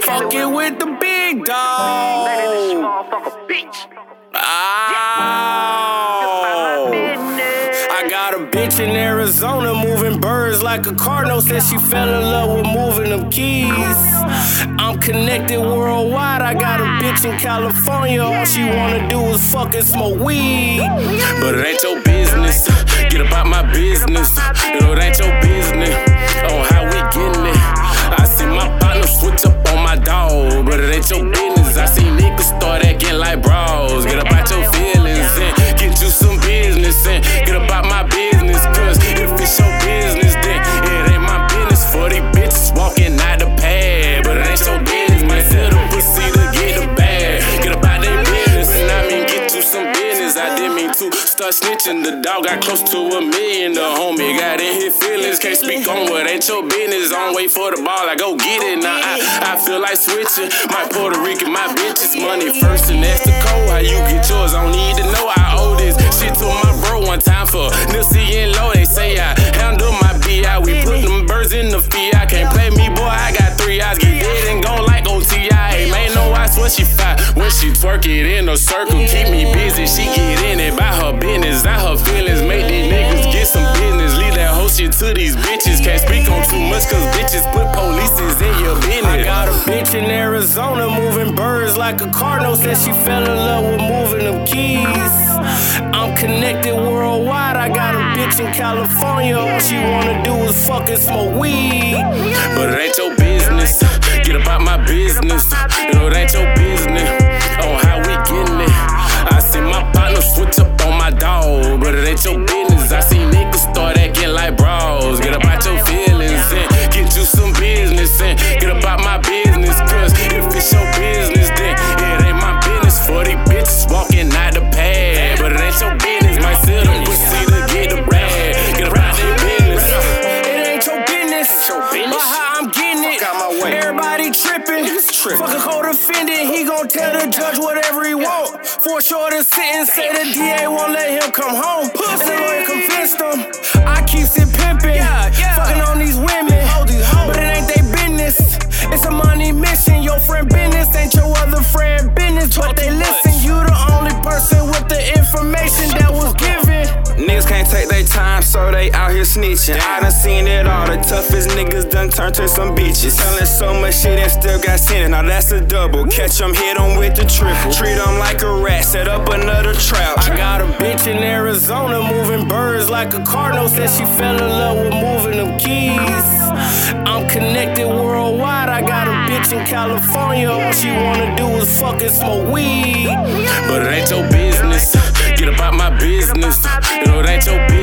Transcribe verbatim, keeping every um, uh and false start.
Fuck it with the big dog. Oh. I got a bitch in Arizona moving birds like a cardinal. Said she fell in love with moving them keys. I'm connected worldwide. I got a bitch in California. All she wanna do is fucking smoke weed. But it ain't your business. Get up out my business. No, it ain't your business. On how we getting it. I see my partner switch up on my dog, but it ain't your business. I see niggas start acting like bros. Get up out your feelings and get you some business and get up out my business. Cause if it's your business, then it ain't my business. For these bitches walking out the pad, but it ain't your business. Man, sell the pussy to get the bag. Get up out their business and I mean get you some business. I didn't mean to start snitching. The dog got close to a million. The homie got in his feelings. Can't speak on what ain't your business. Don't wait for the ball. I go get it. Now I, I feel like switching. My Puerto Rican, my bitches. Money first and that's the code. How you get yours? I don't need to know. I owe this shit to my bro one time for Nipsey and Low. They say I handle my B I. We put them birds in the feed. I can't play me, boy. I got three eyes. Get dead and gone like O T I. Ain't no eyes when she fight. When she twerk it in a circle. Keep me busy. She get in it by her business. Out her feelings. Make these niggas get some business. Leave that whole shit to these bitches. Can't speak on too much cause bitches put polices in your business. I got a bitch in Arizona moving birds like a cardinal. Said she fell in love with moving them keys. I'm connected worldwide. I got a bitch in California. All she wanna do is fucking smoke weed. But it ain't your business. Get up out my business. No, it ain't your business. On how we getting it. I see my partner switch up on my dog, but it ain't your business. I see niggas start acting like bros. Get up out your feelings and get you some business and get up out my business. Cause if it's your business, then it ain't my business. For these bitches walking out the pad, but it ain't your business. Might sell them pussy to get the bread. Get up out their business. It ain't your business. But how I'm getting it. Everybody tripping. Fuck a cold offended. He gon' tell the judge whatever he want. For sure to sit and say the D A won't let him come home. Pussy. And the lawyer convinced him. I keeps it pimping, yeah, yeah. Fucking on these women, all these hoes. But it ain't they business. It's a money mission. Your friend business ain't your other friend business. But they listen. You the only person with the information that was given. Niggas can't take their time, so they out here snitching. I done seen it all. The toughest niggas done turned to some bitches. Selling so much shit and still got sin. Now that's a double. Catch them, hit them with the triple. Treat them like a rat. Set up another trap. I got a bitch in Arizona moving birds like a cardinal. Said she fell in love with moving them keys. I'm connected worldwide. I got a bitch in California. All she wanna do is fucking smoke weed. But it ain't your business. Get up out my business. No, it ain't your business.